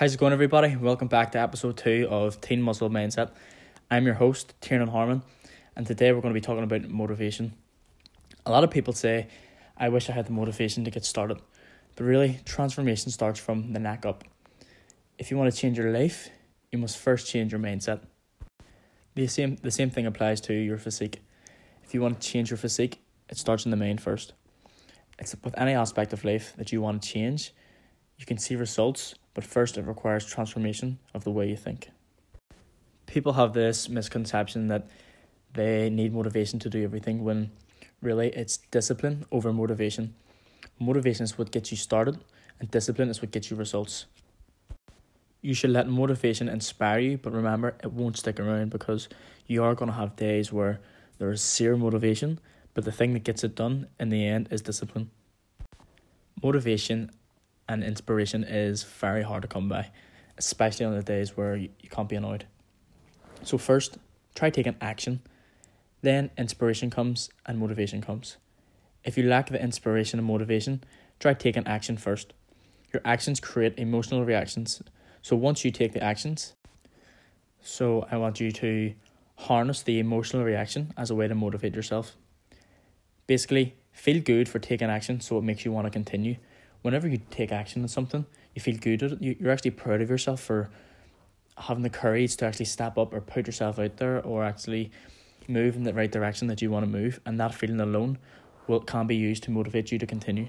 How's it going, everybody? Welcome back to episode 2 of Teen Muscle Mindset. I'm your host, Tiernan Harmon, and today we're going to be talking about motivation. A lot of people say, I wish I had the motivation to get started, but really, transformation starts from the neck up. If you want to change your life, you must first change your mindset. The same thing applies to your physique. If you want to change your physique, it starts in the mind first. It's with any aspect of life that you want to change, you can see results, but first it requires transformation of the way you think. People have this misconception that they need motivation to do everything, when really it's discipline over motivation. Motivation is what gets you started, and discipline is what gets you results. You should let motivation inspire you, but remember, it won't stick around, because you are going to have days where there is zero motivation, but the thing that gets it done in the end is discipline. Motivation and inspiration is very hard to come by, especially on the days where you can't be annoyed. So first, try taking action. Then inspiration comes and motivation comes. If you lack the inspiration and motivation, try taking action first. Your actions create emotional reactions. So once you take the actions, so I want you to harness the emotional reaction as a way to motivate yourself. Basically, feel good for taking action, so it makes you want to continue. Whenever you take action on something, you feel good at it. You're actually proud of yourself for having the courage to actually step up or put yourself out there, or actually move in the right direction that you want to move. And that feeling alone can be used to motivate you to continue.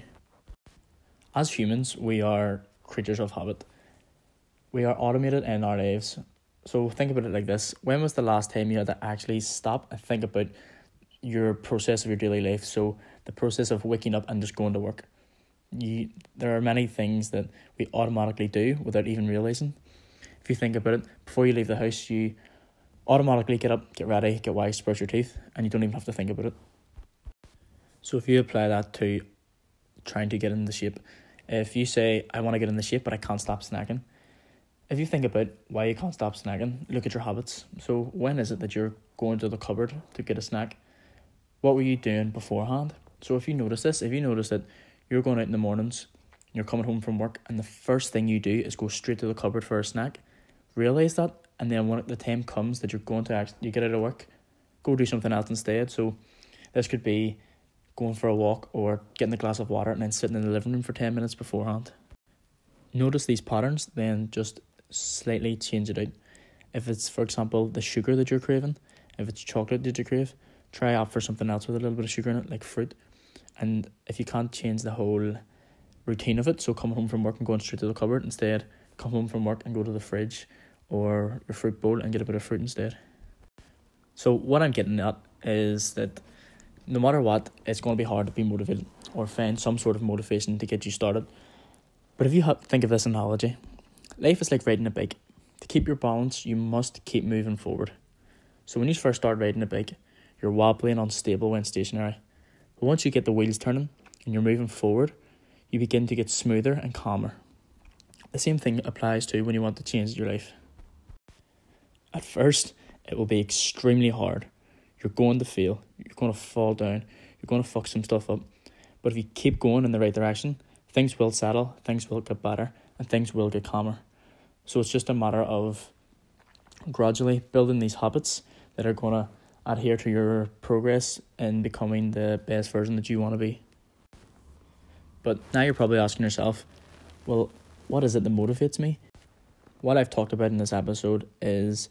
As humans, we are creatures of habit. We are automated in our lives. So think about it like this. When was the last time you had to actually stop and think about your process of your daily life? So the process of waking up and just going to work. There are many things that we automatically do without even realising. If you think about it, before you leave the house, you automatically get up, get ready, get washed, brush your teeth, and you don't even have to think about it. So if you apply that to trying to get into shape, if you say, I want to get into shape, but I can't stop snacking. If you think about why you can't stop snacking, look at your habits. So when is it that you're going to the cupboard to get a snack? What were you doing beforehand? So if you notice this, if you notice that you're going out in the mornings, you're coming home from work, and the first thing you do is go straight to the cupboard for a snack. Realise that, and then when the time comes that you're going to actually, you get out of work, go do something else instead. So this could be going for a walk, or getting a glass of water and then sitting in the living room for 10 minutes beforehand. Notice these patterns, then just slightly change it out. If it's, for example, the sugar that you're craving, if it's chocolate that you crave, try out for something else with a little bit of sugar in it, like fruit. And if you can't change the whole routine of it, so coming home from work and going straight to the cupboard, instead come home from work and go to the fridge or your fruit bowl and get a bit of fruit instead. So what I'm getting at is that no matter what, it's going to be hard to be motivated or find some sort of motivation to get you started. But if you think of this analogy, life is like riding a bike. To keep your balance, you must keep moving forward. So when you first start riding a bike, you're wobbly and unstable when stationary. But once you get the wheels turning and you're moving forward, you begin to get smoother and calmer. The same thing applies to when you want to change your life. At first, it will be extremely hard. You're going to fail. You're going to fall down. You're going to fuck some stuff up. But if you keep going in the right direction, things will settle, things will get better, and things will get calmer. So it's just a matter of gradually building these habits that are going to adhere to your progress in becoming the best version that you want to be. But now you're probably asking yourself, well, what is it that motivates me? What I've talked about in this episode is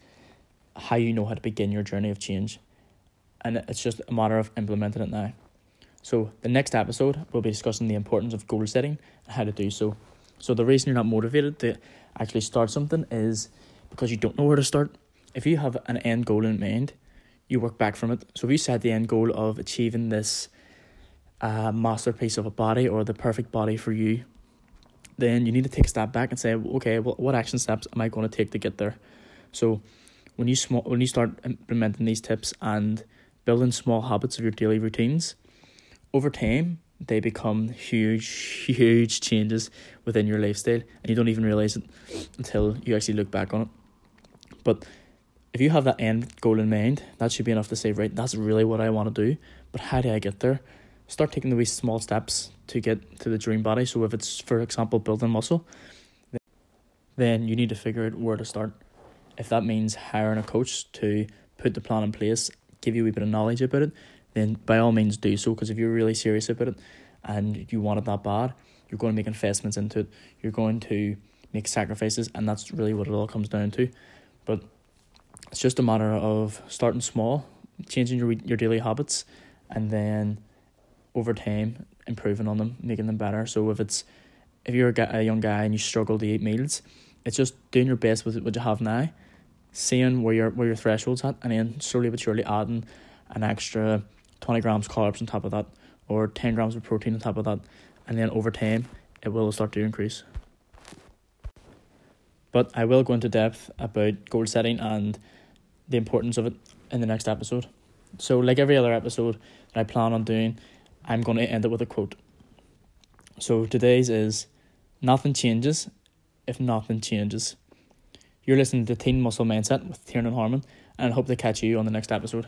how you know how to begin your journey of change. And it's just a matter of implementing it now. So the next episode, we'll be discussing the importance of goal setting and how to do so. So the reason you're not motivated to actually start something is because you don't know where to start. If you have an end goal in mind, you work back from it. So if you set the end goal of achieving this masterpiece of a body, or the perfect body for you, then you need to take a step back and say, okay, well, what action steps am I going to take to get there? So when you start implementing these tips and building small habits of your daily routines, over time, they become huge changes within your lifestyle, and you don't even realise it until you actually look back on it. But if you have that end goal in mind, that should be enough to say, right, that's really what I want to do, but how do I get there? Start taking the wee small steps to get to the dream body. So if it's, for example, building muscle, then you need to figure out where to start. If that means hiring a coach to put the plan in place, give you a wee bit of knowledge about it, then by all means do so, because if you're really serious about it and you want it that bad, you're going to make investments into it, you're going to make sacrifices, and that's really what it all comes down to. But it's just a matter of starting small, changing your daily habits, and then over time improving on them, making them better. So if you're a young guy and you struggle to eat meals, it's just doing your best with what you have now, seeing where your threshold's at, and then slowly but surely adding an extra 20 grams carbs on top of that, or 10 grams of protein on top of that, and then over time it will start to increase. But I will go into depth about goal setting and the importance of it in the next episode. So like every other episode that I plan on doing, I'm going to end it with a quote. So today's is, "Nothing changes if nothing changes." You're listening to Teen Muscle Mindset with Tiernan Harmon, and I hope to catch you on the next episode.